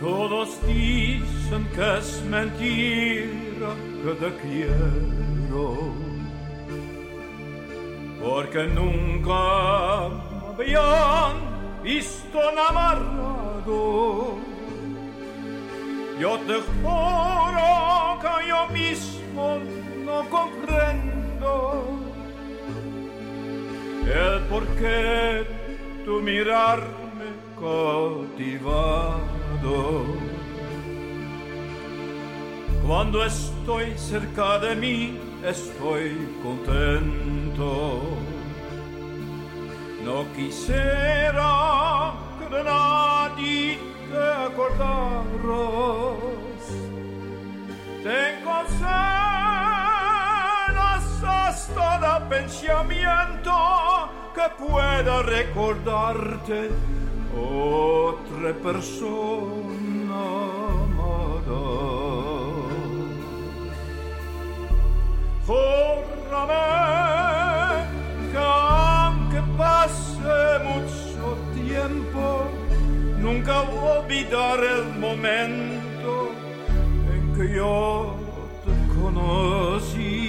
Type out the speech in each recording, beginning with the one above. Todos dicen que es mentira que te quiero, porque nunca me habían visto enamorado. Yo te juro que yo mismo no comprendo el por qué tu mirar me cautivado. Cuando estoy cerca de mí estoy contento. No quisiera que de nadie te acordaras. Tengo celos hasta de pensamiento que pueda recordarte otra persona amada. Júrame que aunque pase mucho tiempo, nunca olvidar el momento en que yo te conocí.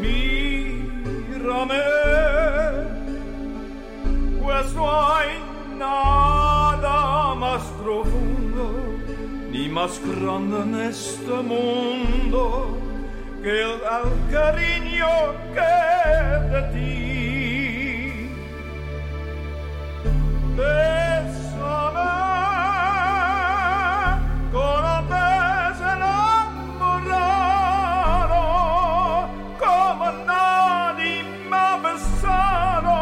Mírame, pues no hay nada más profundo ni más grande en este mundo que el cariño que de ti. Bésame con el beso enamorado, como nadie me ha besado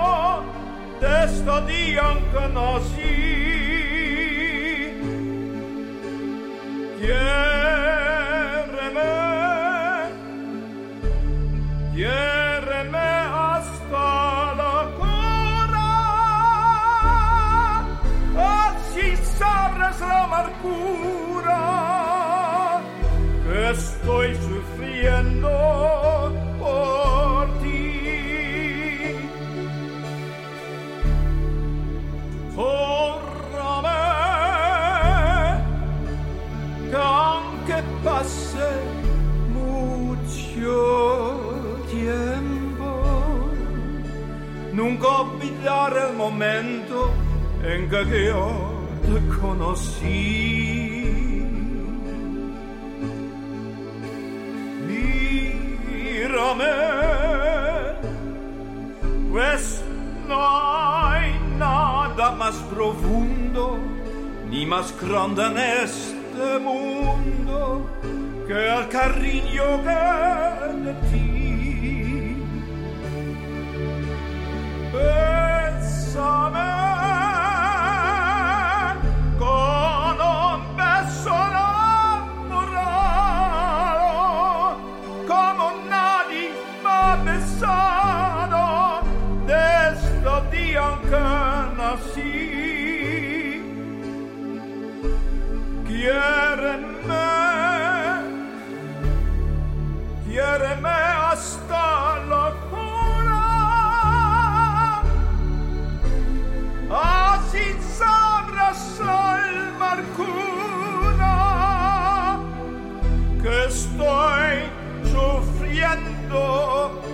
desde el día en que nací. Quiéreme hasta la cura, así sabrás la amargura que estoy sufriendo por ti. Aunque pase mucho tiempo, nunca olvidar el momento en que yo te conocí. Mírame, pues no hay nada más profundo ni más grande en este mundo que el cariño que de ti. Bésame con un beso enamorado, como nadie me ha besado desde el día en que nací. Quiéreme hasta la cura, así sabrás la amargura que estoy sufriendo.